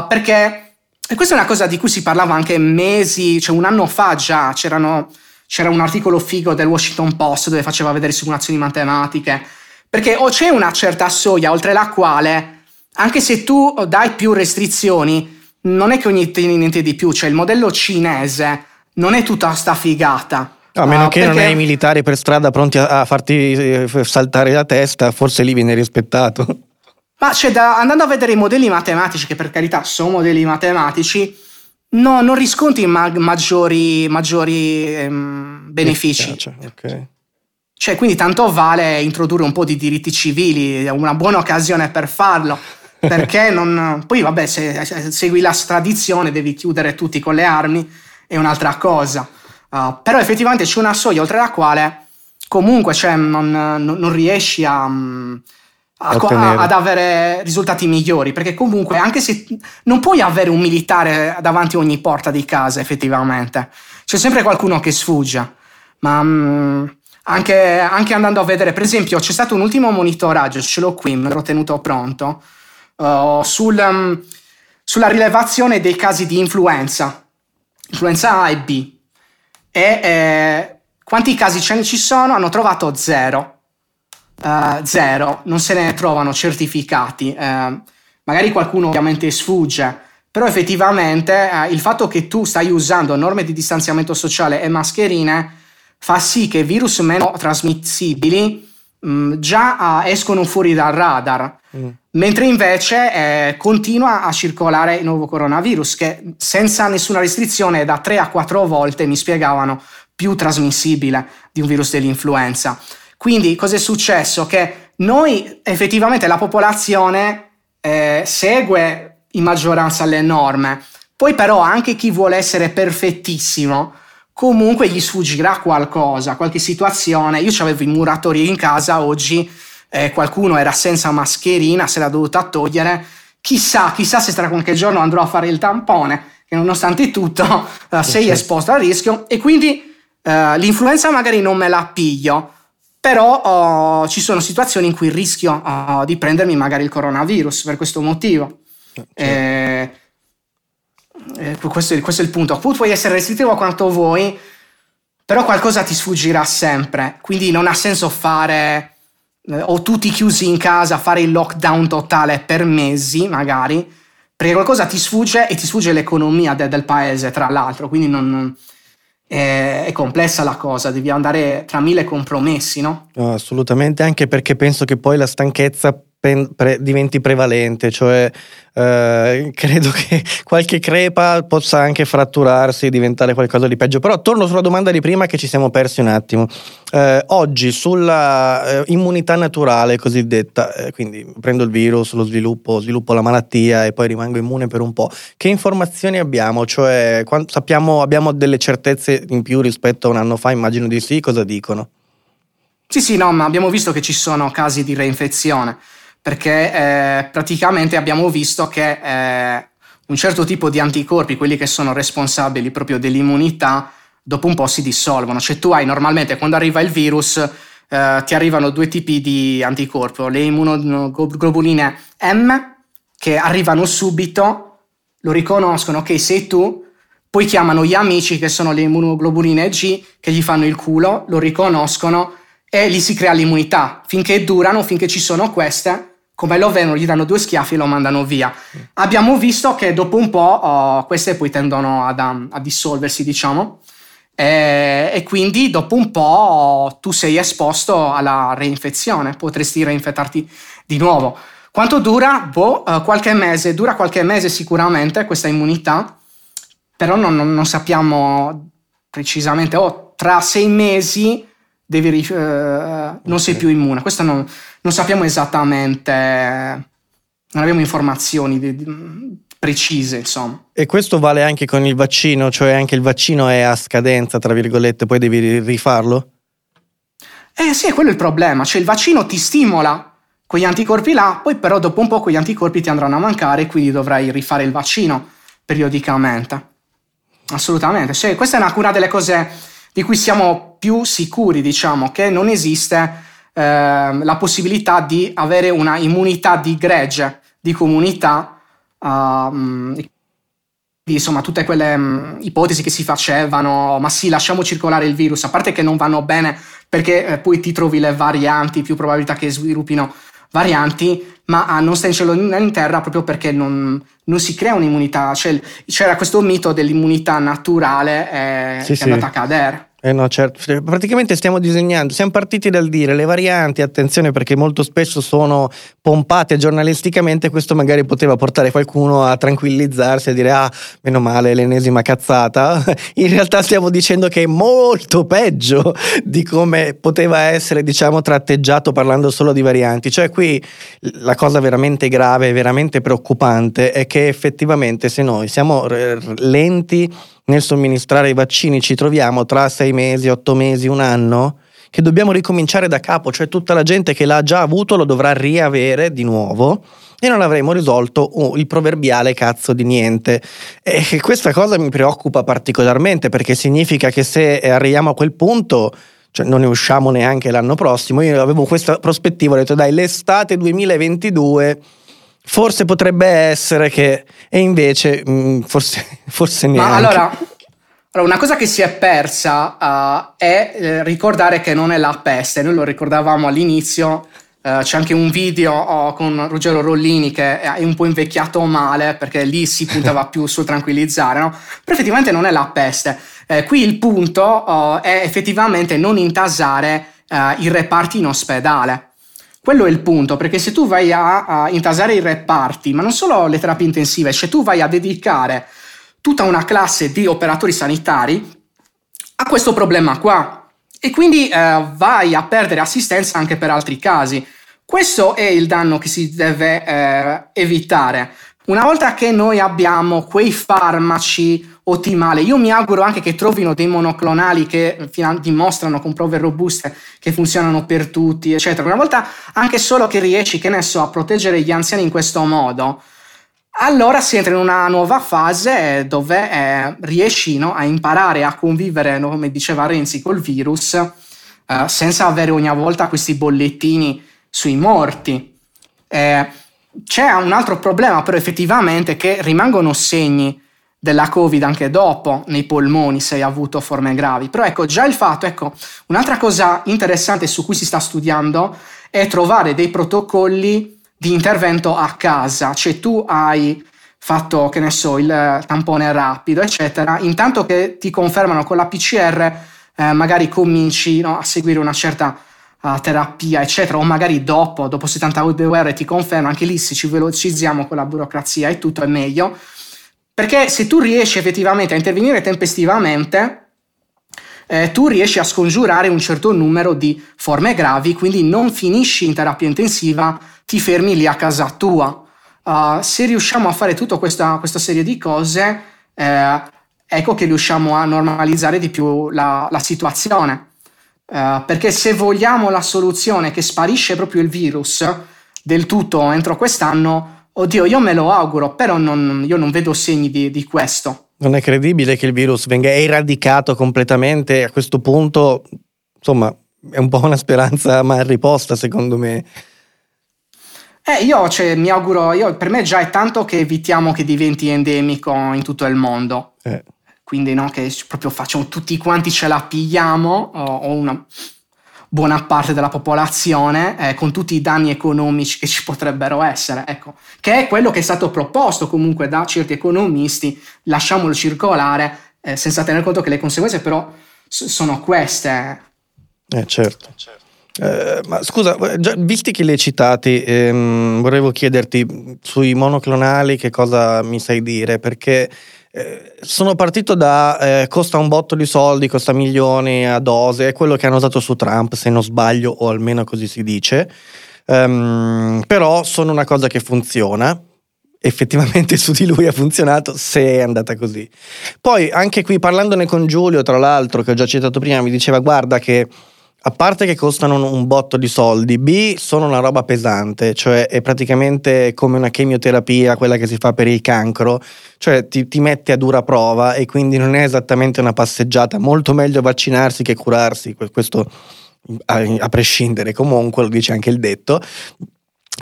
Perché questa è una cosa di cui si parlava anche mesi, cioè un anno fa già, c'era un articolo figo del Washington Post dove faceva vedere simulazioni matematiche, perché o c'è una certa soglia oltre la quale, anche se tu dai più restrizioni, non è che ogni niente di più, cioè il modello cinese non è tutta sta figata. A meno che non hai i militari per strada pronti a farti saltare la testa, forse lì viene rispettato. Ma cioè, andando a vedere i modelli matematici, che per carità sono modelli matematici, non riscontri maggiori benefici. Okay. Cioè, quindi tanto vale introdurre un po' di diritti civili, è una buona occasione per farlo. Perché non. Poi, vabbè, se segui la tradizione devi chiudere tutti con le armi, è un'altra cosa. Però effettivamente c'è una soglia oltre la quale comunque, cioè, non riesci ad avere risultati migliori. Perché comunque, anche se non puoi avere un militare davanti a ogni porta di casa, effettivamente, c'è sempre qualcuno che sfugge. Ma anche andando a vedere, per esempio, c'è stato un ultimo monitoraggio, ce l'ho qui, me l'ho tenuto pronto. Sulla rilevazione dei casi di influenza A e B, e quanti casi ci sono, hanno trovato zero, non se ne trovano certificati, magari qualcuno ovviamente sfugge, però effettivamente il fatto che tu stai usando norme di distanziamento sociale e mascherine fa sì che virus meno trasmissibili già escono fuori dal radar. Mentre invece continua a circolare il nuovo coronavirus, che senza nessuna restrizione è da 3 a 4 volte, mi spiegavano, più trasmissibile di un virus dell'influenza. Quindi cosa è successo? Che noi effettivamente la popolazione segue in maggioranza le norme, poi però anche chi vuole essere perfettissimo comunque gli sfuggirà qualcosa, qualche situazione. Io avevo i muratori in casa oggi, qualcuno era senza mascherina, se l'ha dovuta togliere, chissà se tra qualche giorno andrò a fare il tampone, che nonostante tutto sei esposto al rischio, e quindi l'influenza magari non me la piglio, però ci sono situazioni in cui rischio di prendermi magari il coronavirus per questo motivo. Questo è il punto. Puoi essere restrittivo quanto vuoi, però qualcosa ti sfuggirà sempre, quindi non ha senso fare o tutti chiusi in casa, fare il lockdown totale per mesi magari, perché qualcosa ti sfugge e ti sfugge l'economia del paese, tra l'altro, quindi non è complessa la cosa, devi andare tra mille compromessi, no? No, assolutamente, anche perché penso che poi la stanchezza diventi prevalente, cioè credo che qualche crepa possa anche fratturarsi e diventare qualcosa di peggio. Però torno sulla domanda di prima che ci siamo persi un attimo, oggi sulla immunità naturale cosiddetta, quindi prendo il virus, lo sviluppo la malattia e poi rimango immune per un po', che informazioni abbiamo? Cioè abbiamo delle certezze in più rispetto a un anno fa? Immagino di sì, cosa dicono? Sì, no, ma abbiamo visto che ci sono casi di reinfezione, perché praticamente abbiamo visto che un certo tipo di anticorpi, quelli che sono responsabili proprio dell'immunità, dopo un po' si dissolvono. Cioè tu hai normalmente, quando arriva il virus, ti arrivano due tipi di anticorpi, le immunoglobuline M, che arrivano subito, lo riconoscono, ok, sei tu, poi chiamano gli amici, che sono le immunoglobuline G, che gli fanno il culo, lo riconoscono, e lì si crea l'immunità, finché durano, finché ci sono queste, come lo vedono, gli danno due schiaffi e lo mandano via. Abbiamo visto che dopo un po' queste poi tendono a dissolversi, diciamo, e quindi dopo un po' tu sei esposto alla reinfezione, potresti reinfettarti di nuovo. Quanto dura? Qualche mese, dura qualche mese sicuramente questa immunità, però non sappiamo precisamente, tra 6 mesi... devi, non sei più immune. Questo non sappiamo esattamente, non abbiamo informazioni precise, insomma. E questo vale anche con il vaccino? Cioè anche il vaccino è a scadenza, tra virgolette, poi devi rifarlo? Sì, quello è il problema. Cioè il vaccino ti stimola quegli anticorpi là, poi però dopo un po' quegli anticorpi ti andranno a mancare, quindi dovrai rifare il vaccino periodicamente. Assolutamente. Cioè, questa è una delle cose di cui siamo più sicuri, diciamo, che non esiste la possibilità di avere una immunità di gregge, di comunità, insomma tutte quelle ipotesi che si facevano, ma sì, lasciamo circolare il virus, a parte che non vanno bene perché poi ti trovi le varianti, più probabilità che sviluppino varianti, ma non sta in cielo né in terra, proprio perché non si crea un'immunità. Cioè, c'era questo mito dell'immunità naturale che è andata a cadere. No, certo. Praticamente siamo partiti dal dire le varianti, attenzione perché molto spesso sono pompate giornalisticamente, questo magari poteva portare qualcuno a tranquillizzarsi e dire meno male, l'ennesima cazzata. In realtà stiamo dicendo che è molto peggio di come poteva essere, diciamo, tratteggiato parlando solo di varianti. Cioè qui la cosa veramente grave, veramente preoccupante è che effettivamente se noi siamo lenti nel somministrare i vaccini ci troviamo tra 6 mesi, 8 mesi, un anno che dobbiamo ricominciare da capo, cioè tutta la gente che l'ha già avuto lo dovrà riavere di nuovo e non avremo risolto il proverbiale cazzo di niente. E questa cosa mi preoccupa particolarmente, perché significa che se arriviamo a quel punto, cioè non ne usciamo neanche l'anno prossimo. Io avevo questa prospettiva, ho detto dai, l'estate 2022 forse potrebbe essere che, e invece forse neanche. Ma allora una cosa che si è persa è ricordare che non è la peste. Noi lo ricordavamo all'inizio, c'è anche un video con Ruggero Rollini che è un po' invecchiato male, perché lì si puntava più sul tranquillizzare, no? Però effettivamente non è la peste. Qui il punto è effettivamente non intasare i reparti in ospedale. Quello è il punto, perché se tu vai a intasare i reparti, ma non solo le terapie intensive, cioè tu vai a dedicare tutta una classe di operatori sanitari a questo problema qua, e quindi vai a perdere assistenza anche per altri casi. Questo è il danno che si deve evitare. Una volta che noi abbiamo quei farmaci ottimali, io mi auguro anche che trovino dei monoclonali che dimostrano con prove robuste che funzionano per tutti, eccetera. Una volta anche solo che riesci, che ne so, a proteggere gli anziani in questo modo, allora si entra in una nuova fase dove riesci, no, a imparare a convivere, no, come diceva Renzi, col virus, senza avere ogni volta questi bollettini sui morti. C'è un altro problema però effettivamente, che rimangono segni della Covid anche dopo nei polmoni se hai avuto forme gravi. Però ecco, già il fatto, ecco, un'altra cosa interessante su cui si sta studiando è trovare dei protocolli di intervento a casa. Cioè tu hai fatto, che ne so, il tampone rapido, eccetera, intanto che ti confermano con la PCR, magari cominci, no, a seguire una certa terapia, eccetera, o magari dopo 72 ore ti conferma, anche lì se ci velocizziamo con la burocrazia e tutto è meglio, perché se tu riesci effettivamente a intervenire tempestivamente, tu riesci a scongiurare un certo numero di forme gravi, quindi non finisci in terapia intensiva, ti fermi lì a casa tua. Se riusciamo a fare tutta questa serie di cose, ecco che riusciamo a normalizzare di più la situazione. Perché se vogliamo la soluzione che sparisce proprio il virus del tutto entro quest'anno, oddio, io me lo auguro, però io non vedo segni di questo. Non è credibile che il virus venga eradicato completamente a questo punto. Insomma, è un po' una speranza mal riposta, secondo me. Mi auguro, per me già è tanto che evitiamo che diventi endemico in tutto il mondo. Quindi no, che proprio facciamo tutti quanti, ce la pigliamo, o una buona parte della popolazione, con tutti i danni economici che ci potrebbero essere, ecco, che è quello che è stato proposto comunque da certi economisti, lasciamolo circolare, senza tener conto che le conseguenze però sono queste. Certo. Ma scusa, già, visti che li hai citati, volevo chiederti sui monoclonali che cosa mi sai dire, perché sono partito da costa un botto di soldi, costa milioni a dose, è quello che hanno usato su Trump, se non sbaglio, o almeno così si dice, però sono una cosa che funziona, effettivamente su di lui ha funzionato se è andata così. Poi anche qui, parlandone con Giulio, tra l'altro, che ho già citato prima, mi diceva guarda che a parte che costano un botto di soldi, sono una roba pesante, cioè è praticamente come una chemioterapia, quella che si fa per il cancro, cioè ti mette a dura prova e quindi non è esattamente una passeggiata, molto meglio vaccinarsi che curarsi, questo a prescindere, comunque lo dice anche il detto.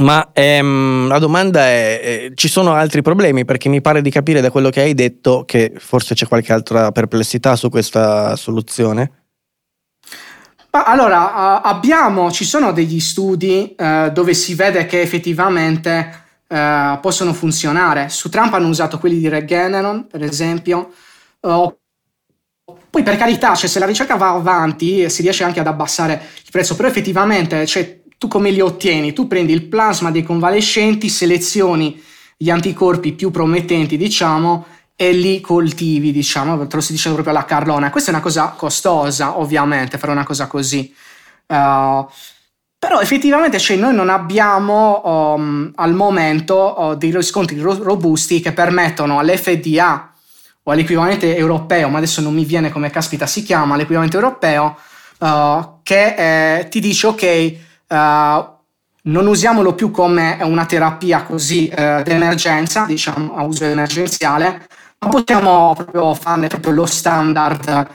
Ma la domanda è, ci sono altri problemi? Perché mi pare di capire da quello che hai detto che forse c'è qualche altra perplessità su questa soluzione? Allora, ci sono degli studi dove si vede che effettivamente possono funzionare. Su Trump hanno usato quelli di Regeneron, per esempio. Poi, per carità, se la ricerca va avanti si riesce anche ad abbassare il prezzo, però effettivamente tu come li ottieni? Tu prendi il plasma dei convalescenti, selezioni gli anticorpi più promettenti, diciamo, e li coltivi, diciamo, te lo si dice proprio alla carlona. Questa è una cosa costosa, ovviamente, fare una cosa così. Però effettivamente noi non abbiamo al momento dei riscontri robusti che permettono all'FDA o all'equivalente europeo, ma adesso non mi viene come caspita si chiama, l'equivalente europeo, che ti dice ok, non usiamolo più come una terapia così d'emergenza, diciamo, a uso emergenziale, ma possiamo proprio farne proprio lo standard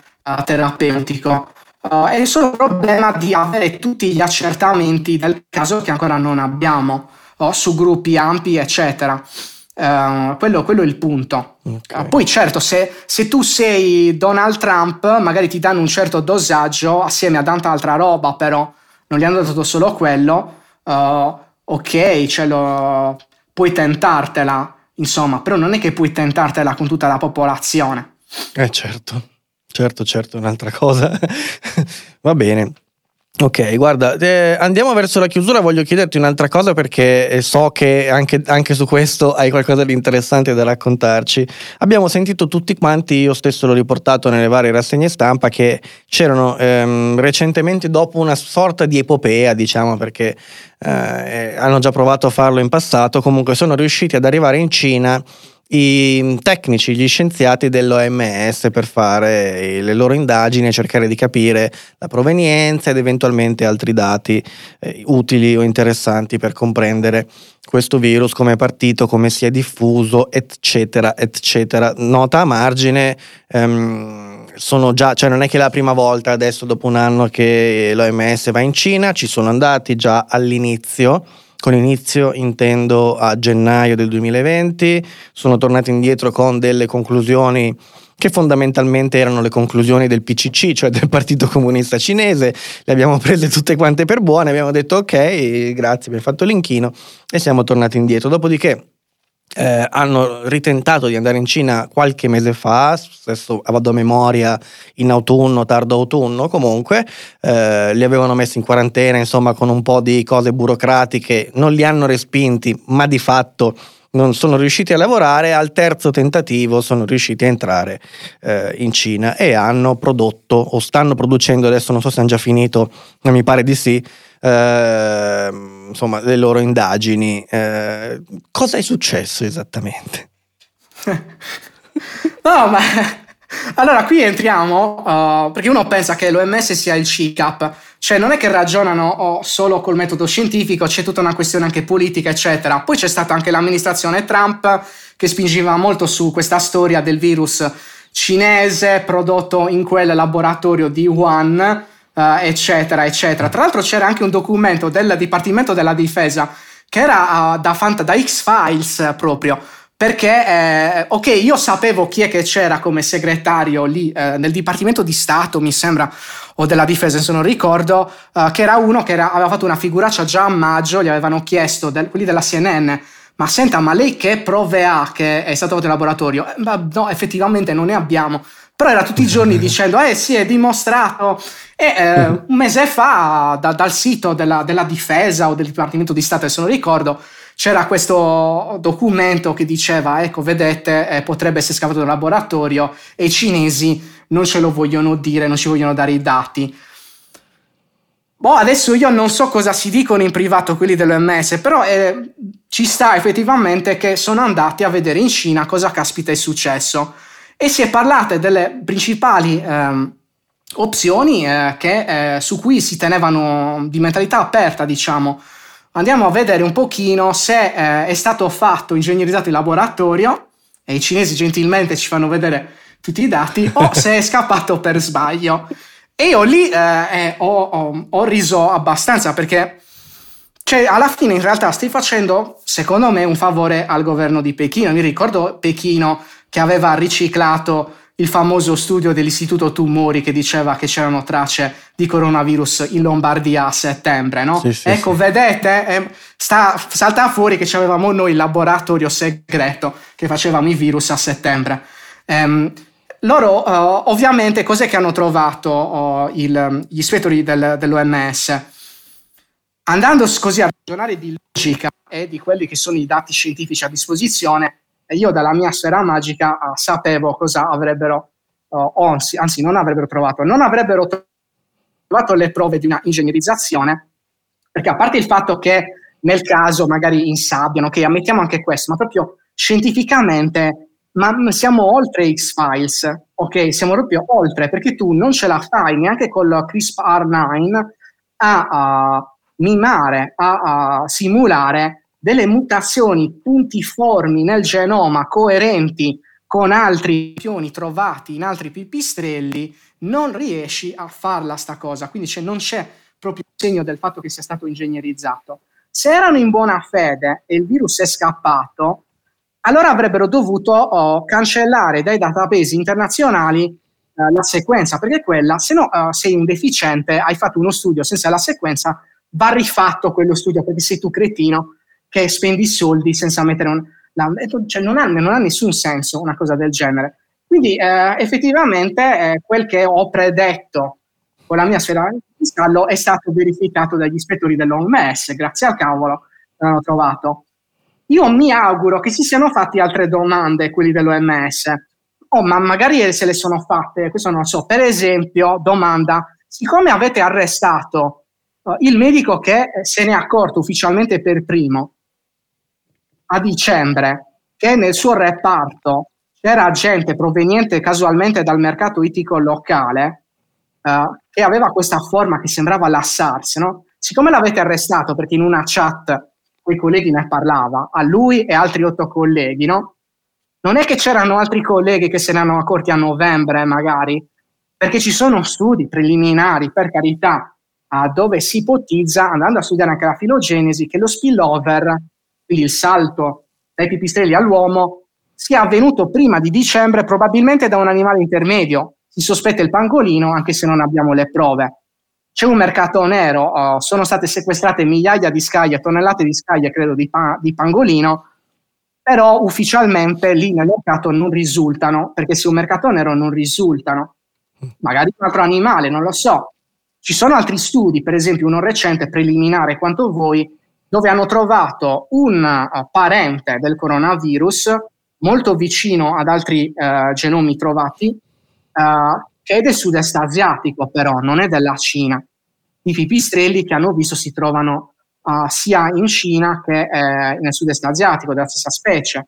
terapeutico. È solo un problema di avere tutti gli accertamenti del caso che ancora non abbiamo, su gruppi ampi, eccetera. Quello è il punto. Okay. Poi certo, se tu sei Donald Trump, magari ti danno un certo dosaggio assieme a tanta altra roba, però non gli hanno dato solo quello. Ok, puoi tentartela, insomma, però non è che puoi tentartela con tutta la popolazione. Certo, un'altra cosa. Va bene. Ok, guarda, andiamo verso la chiusura. Voglio chiederti un'altra cosa perché so che anche su questo hai qualcosa di interessante da raccontarci. Abbiamo sentito tutti quanti, io stesso l'ho riportato nelle varie rassegne stampa, che c'erano recentemente, dopo una sorta di epopea, diciamo, perché hanno già provato a farlo in passato, comunque sono riusciti ad arrivare in Cina i tecnici, gli scienziati dell'OMS per fare le loro indagini e cercare di capire la provenienza ed eventualmente altri dati utili o interessanti per comprendere questo virus, come è partito, come si è diffuso, eccetera, eccetera. Nota a margine, sono già, non è che è la prima volta adesso dopo un anno che l'OMS va in Cina, ci sono andati già all'inizio. Con inizio intendo a gennaio del 2020, sono tornati indietro con delle conclusioni che fondamentalmente erano le conclusioni del PCC, cioè del Partito Comunista Cinese, le abbiamo prese tutte quante per buone, abbiamo detto ok, grazie, abbiamo fatto l'inchino e siamo tornati indietro. Dopodiché hanno ritentato di andare in Cina qualche mese fa, adesso vado a memoria, in autunno, tardo autunno comunque, li avevano messi in quarantena, insomma, con un po' di cose burocratiche, non li hanno respinti, ma di fatto non sono riusciti a lavorare. Al terzo tentativo sono riusciti a entrare in Cina e hanno prodotto, o stanno producendo adesso, non so se hanno già finito, ma mi pare di sì, insomma, le loro indagini. Cosa è successo esattamente? No, ma allora qui entriamo, perché uno pensa che l'OMS sia il CICAP, cioè non è che ragionano solo col metodo scientifico, c'è tutta una questione anche politica, eccetera. Poi c'è stata anche l'amministrazione Trump che spingeva molto su questa storia del virus cinese prodotto in quel laboratorio di Wuhan, eccetera, eccetera. Tra l'altro c'era anche un documento del Dipartimento della Difesa che era da X-Files proprio, perché ok, io sapevo chi è che c'era come segretario lì nel Dipartimento di Stato, mi sembra, o della Difesa, se non ricordo, che era uno che aveva fatto una figuraccia già a maggio, gli avevano chiesto, quelli della CNN, ma senta, ma lei che prove ha che è stato fatto in laboratorio? No, effettivamente non ne abbiamo. Però era tutti i giorni dicendo, sì, è dimostrato. E un mese fa, dal sito della Difesa o del Dipartimento di Stato, se non ricordo, c'era questo documento che diceva, ecco, vedete, potrebbe essere scavato da un laboratorio e i cinesi non ce lo vogliono dire, non ci vogliono dare i dati. Boh, adesso io non so cosa si dicono in privato quelli dell'OMS, però ci sta effettivamente che sono andati a vedere in Cina cosa caspita è successo. E si è parlato delle principali opzioni su cui si tenevano di mentalità aperta, diciamo. Andiamo a vedere un pochino se è stato fatto, ingegnerizzato il laboratorio, e i cinesi gentilmente ci fanno vedere tutti i dati, o se è scappato per sbaglio. E io lì ho riso abbastanza, perché cioè, alla fine in realtà stai facendo, secondo me, un favore al governo di Pechino. Mi ricordo Pechino che aveva riciclato il famoso studio dell'Istituto Tumori che diceva che c'erano tracce di coronavirus in Lombardia a settembre, no? Sì, ecco, sì. Vedete, salta fuori che c'avevamo noi il laboratorio segreto che facevamo i virus a settembre. Loro ovviamente cos'è che hanno trovato gli ispettori dell'OMS? Andando così a ragionare di logica e di quelli che sono i dati scientifici a disposizione, e io dalla mia sfera magica sapevo cosa avrebbero, anzi non avrebbero trovato. Non avrebbero trovato le prove di una ingegnerizzazione, perché a parte il fatto che nel caso magari insabbiano, che ammettiamo anche questo, ma proprio scientificamente siamo oltre X-Files, ok? Siamo proprio oltre, perché tu non ce la fai neanche col CRISPR-9 a mimare, a simulare delle mutazioni puntiformi nel genoma coerenti con altri pioni trovati in altri pipistrelli. Non riesci a farla sta cosa, quindi non c'è proprio segno del fatto che sia stato ingegnerizzato. Se erano in buona fede e il virus è scappato, allora avrebbero dovuto cancellare dai database internazionali la sequenza, perché quella, se no sei un deficiente, hai fatto uno studio senza la sequenza, va rifatto quello studio perché sei tu cretino che spendi soldi senza mettere non ha nessun senso una cosa del genere. Quindi effettivamente quel che ho predetto con la mia sfera di scallo è stato verificato dagli ispettori dell'OMS, grazie al cavolo l'hanno trovato. Io mi auguro che si siano fatti altre domande quelli dell'OMS, ma magari se le sono fatte, questo non lo so. Per esempio, domanda: siccome avete arrestato il medico che se ne è accorto ufficialmente per primo a dicembre che nel suo reparto c'era gente proveniente casualmente dal mercato ittico locale che aveva questa forma che sembrava la SARS, no? Siccome l'avete arrestato perché in una chat quei colleghi ne parlava, a lui e altri 8 colleghi, no? Non è che c'erano altri colleghi che se ne erano accorti a novembre magari, perché ci sono studi preliminari, per carità, dove si ipotizza, andando a studiare anche la filogenesi, che lo spillover, quindi il salto dai pipistrelli all'uomo, sia avvenuto prima di dicembre, probabilmente da un animale intermedio. Si sospetta il pangolino, anche se non abbiamo le prove. C'è un mercato nero, sono state sequestrate migliaia di scaglie, tonnellate di scaglie, credo, di pangolino, però ufficialmente lì nel mercato non risultano, perché su un mercato nero non risultano, magari un altro animale, non lo so. Ci sono altri studi, per esempio uno recente, preliminare quanto voi, dove hanno trovato un parente del coronavirus molto vicino ad altri genomi trovati, che è del sud-est asiatico però, non è della Cina. I pipistrelli che hanno visto si trovano sia in Cina che nel sud-est asiatico, della stessa specie.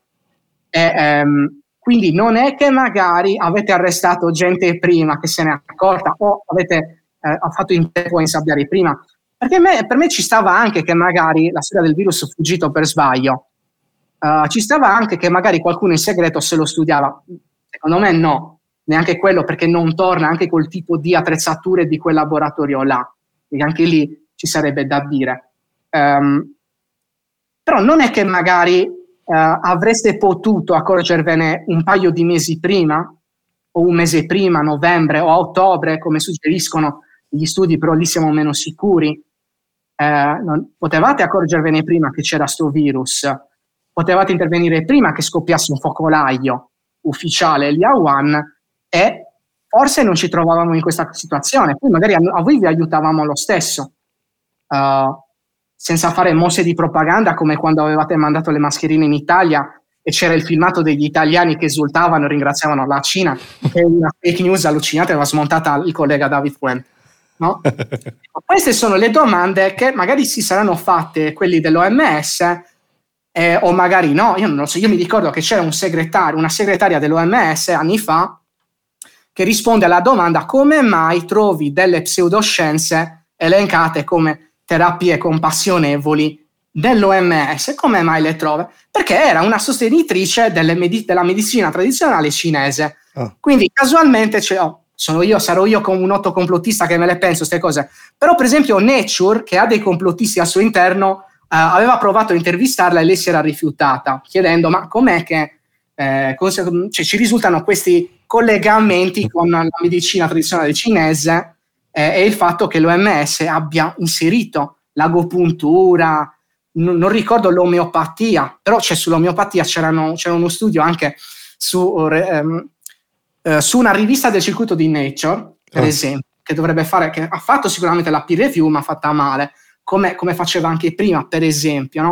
Quindi non è che magari avete arrestato gente prima che se ne è accorta o avete fatto in tempo a insabbiare prima, perché per me ci stava anche che magari la storia del virus è fuggito per sbaglio, ci stava anche che magari qualcuno in segreto se lo studiava. Secondo me no, neanche quello, perché non torna anche col tipo di attrezzature di quel laboratorio là, perché anche lì ci sarebbe da dire. Però non è che magari avreste potuto accorgervene un paio di mesi prima o un mese prima, a novembre o a ottobre, come suggeriscono gli studi, però lì siamo meno sicuri. Potevate accorgervene prima che c'era sto virus, potevate intervenire prima che scoppiasse un focolaio ufficiale lì a Wuhan e forse non ci trovavamo in questa situazione. Poi magari a voi vi aiutavamo lo stesso, senza fare mosse di propaganda come quando avevate mandato le mascherine in Italia e c'era il filmato degli italiani che esultavano e ringraziavano la Cina, che una fake news allucinante aveva smontata il collega David Quentin, no? Queste sono le domande che magari si saranno fatte quelli dell'OMS, o magari no, io non lo so. Io mi ricordo che c'era una segretaria dell'OMS anni fa che risponde alla domanda: come mai trovi delle pseudoscienze elencate come terapie compassionevoli dell'OMS, come mai le trova? Perché era una sostenitrice della medicina tradizionale cinese. Quindi casualmente sarò io come un otto complottista che me le penso queste cose, però per esempio Nature, che ha dei complottisti al suo interno, aveva provato a intervistarla e lei si era rifiutata, chiedendo ma com'è che ci risultano questi collegamenti con la medicina tradizionale cinese e il fatto che l'OMS abbia inserito l'agopuntura, non ricordo l'omeopatia, però sull'omeopatia c'era uno studio anche su una rivista del circuito di Nature, per esempio, che ha fatto sicuramente la peer review, ma fatta male, come faceva anche prima, per esempio,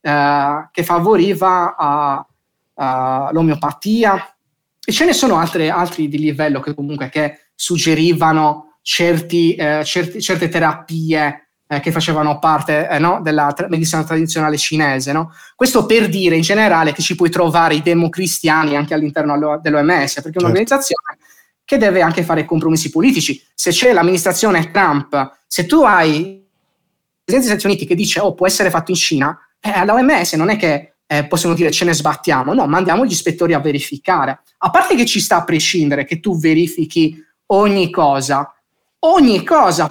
no? Che favoriva l'omeopatia, e ce ne sono altri di livello che comunque che suggerivano certe terapie che facevano parte della medicina tradizionale cinese, no? Questo per dire in generale che ci puoi trovare i democristiani anche all'interno dell'OMS, perché è un'organizzazione che deve anche fare compromessi politici. Se c'è l'amministrazione Trump, se tu hai il presidente degli Stati Uniti che dice può essere fatto in Cina, all'OMS non è che possono dire ce ne sbattiamo, no, mandiamo gli ispettori a verificare. A parte che ci sta a prescindere che tu verifichi ogni cosa,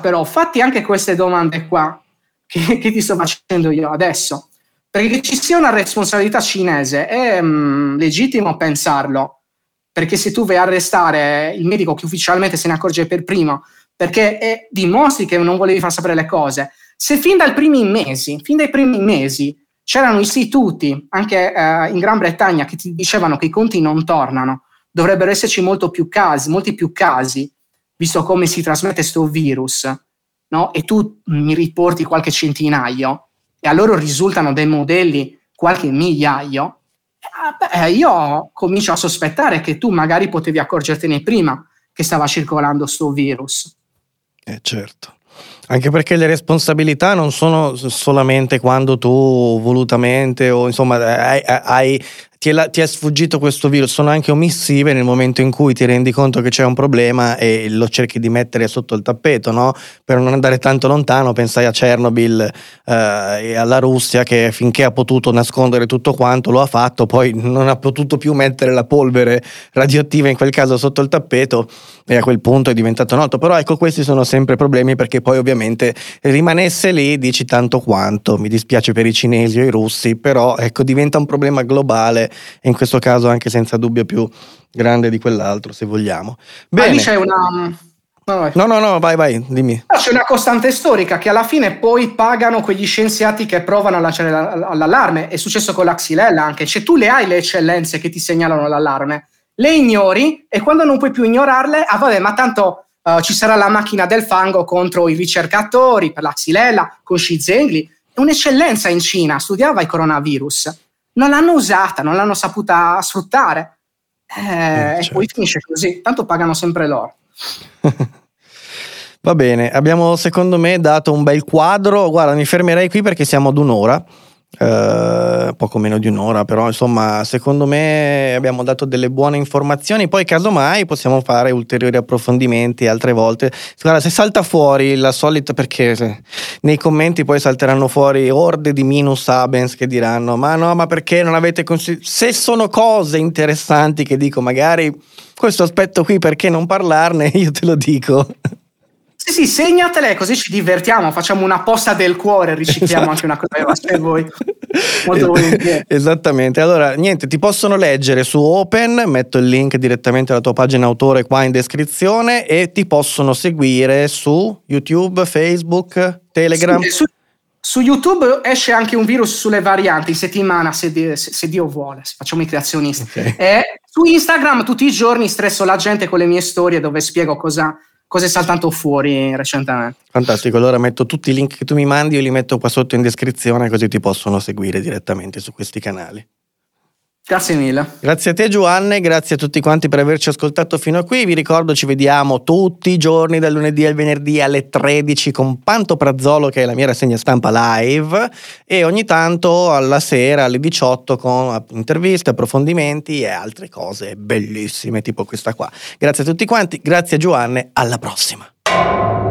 però fatti anche queste domande qua che ti sto facendo io adesso, perché che ci sia una responsabilità cinese è legittimo pensarlo, perché se tu vai a arrestare il medico che ufficialmente se ne accorge per primo perché dimostri che non volevi far sapere le cose, se fin dai primi mesi c'erano istituti anche in Gran Bretagna che ti dicevano che i conti non tornano, dovrebbero esserci molti più casi visto come si trasmette sto virus, no? E tu mi riporti qualche centinaio e a loro risultano dei modelli qualche migliaio, io comincio a sospettare che tu magari potevi accorgertene prima che stava circolando sto virus. Certo. Anche perché le responsabilità non sono solamente quando tu volutamente o insomma ti è sfuggito questo virus, sono anche omissive nel momento in cui ti rendi conto che c'è un problema e lo cerchi di mettere sotto il tappeto, no? Per non andare tanto lontano, pensai a Chernobyl e alla Russia, che finché ha potuto nascondere tutto quanto lo ha fatto, poi non ha potuto più mettere la polvere radioattiva in quel caso sotto il tappeto e a quel punto è diventato noto. Però ecco, questi sono sempre problemi, perché poi ovviamente rimanesse lì dici tanto quanto, mi dispiace per i cinesi o i russi, però ecco diventa un problema globale, e in questo caso anche senza dubbio più grande di quell'altro, se vogliamo. Bene. Ma lì c'è una No, vai, dimmi. No, c'è una costante storica che alla fine poi pagano quegli scienziati che provano a lanciare l'allarme. È successo con la Xylella anche. Cioè, tu le hai le eccellenze che ti segnalano l'allarme, le ignori, e quando non puoi più ignorarle, ah vabbè, ma tanto ci sarà la macchina del fango contro i ricercatori per la Xylella, con Shi Zhengli. È un'eccellenza in Cina, studiava il coronavirus. Non l'hanno usata, non l'hanno saputa sfruttare. Certo. E poi finisce così. Tanto pagano sempre loro. Va bene, abbiamo secondo me dato un bel quadro. Guarda, mi fermerei qui perché siamo ad un'ora, poco meno di un'ora, però insomma secondo me abbiamo dato delle buone informazioni. Poi casomai possiamo fare ulteriori approfondimenti altre volte. Guarda, se salta fuori la solita, perché nei commenti poi salteranno fuori orde di minus sabens che diranno ma no, ma perché non avete considerato, se sono cose interessanti che dico magari questo aspetto qui perché non parlarne, io te lo dico. Sì, segnatele, così ci divertiamo, facciamo una posta del cuore, ricicliamo, esatto. Anche una cosa per voi. Molto volentieri. Esattamente. Allora, niente, ti possono leggere su Open, metto il link direttamente alla tua pagina autore qua in descrizione, e ti possono seguire su YouTube, Facebook, Telegram. Sì, su YouTube esce anche un virus sulle varianti in settimana, se Dio vuole, se facciamo i creazionisti. Okay. E su Instagram tutti i giorni stresso la gente con le mie storie dove spiego cosa è saltato fuori recentemente. Fantastico, allora metto tutti i link che tu mi mandi, io li metto qua sotto in descrizione, così ti possono seguire direttamente su questi canali. Grazie mille. Grazie a te Juanne, grazie a tutti quanti per averci ascoltato fino a qui. Vi ricordo, ci vediamo tutti i giorni dal lunedì al venerdì alle 13 con Pantoprazzolo, che è la mia rassegna stampa live, e ogni tanto alla sera alle 18 con interviste, approfondimenti e altre cose bellissime tipo questa qua. Grazie a tutti quanti, grazie a Juanne, alla prossima.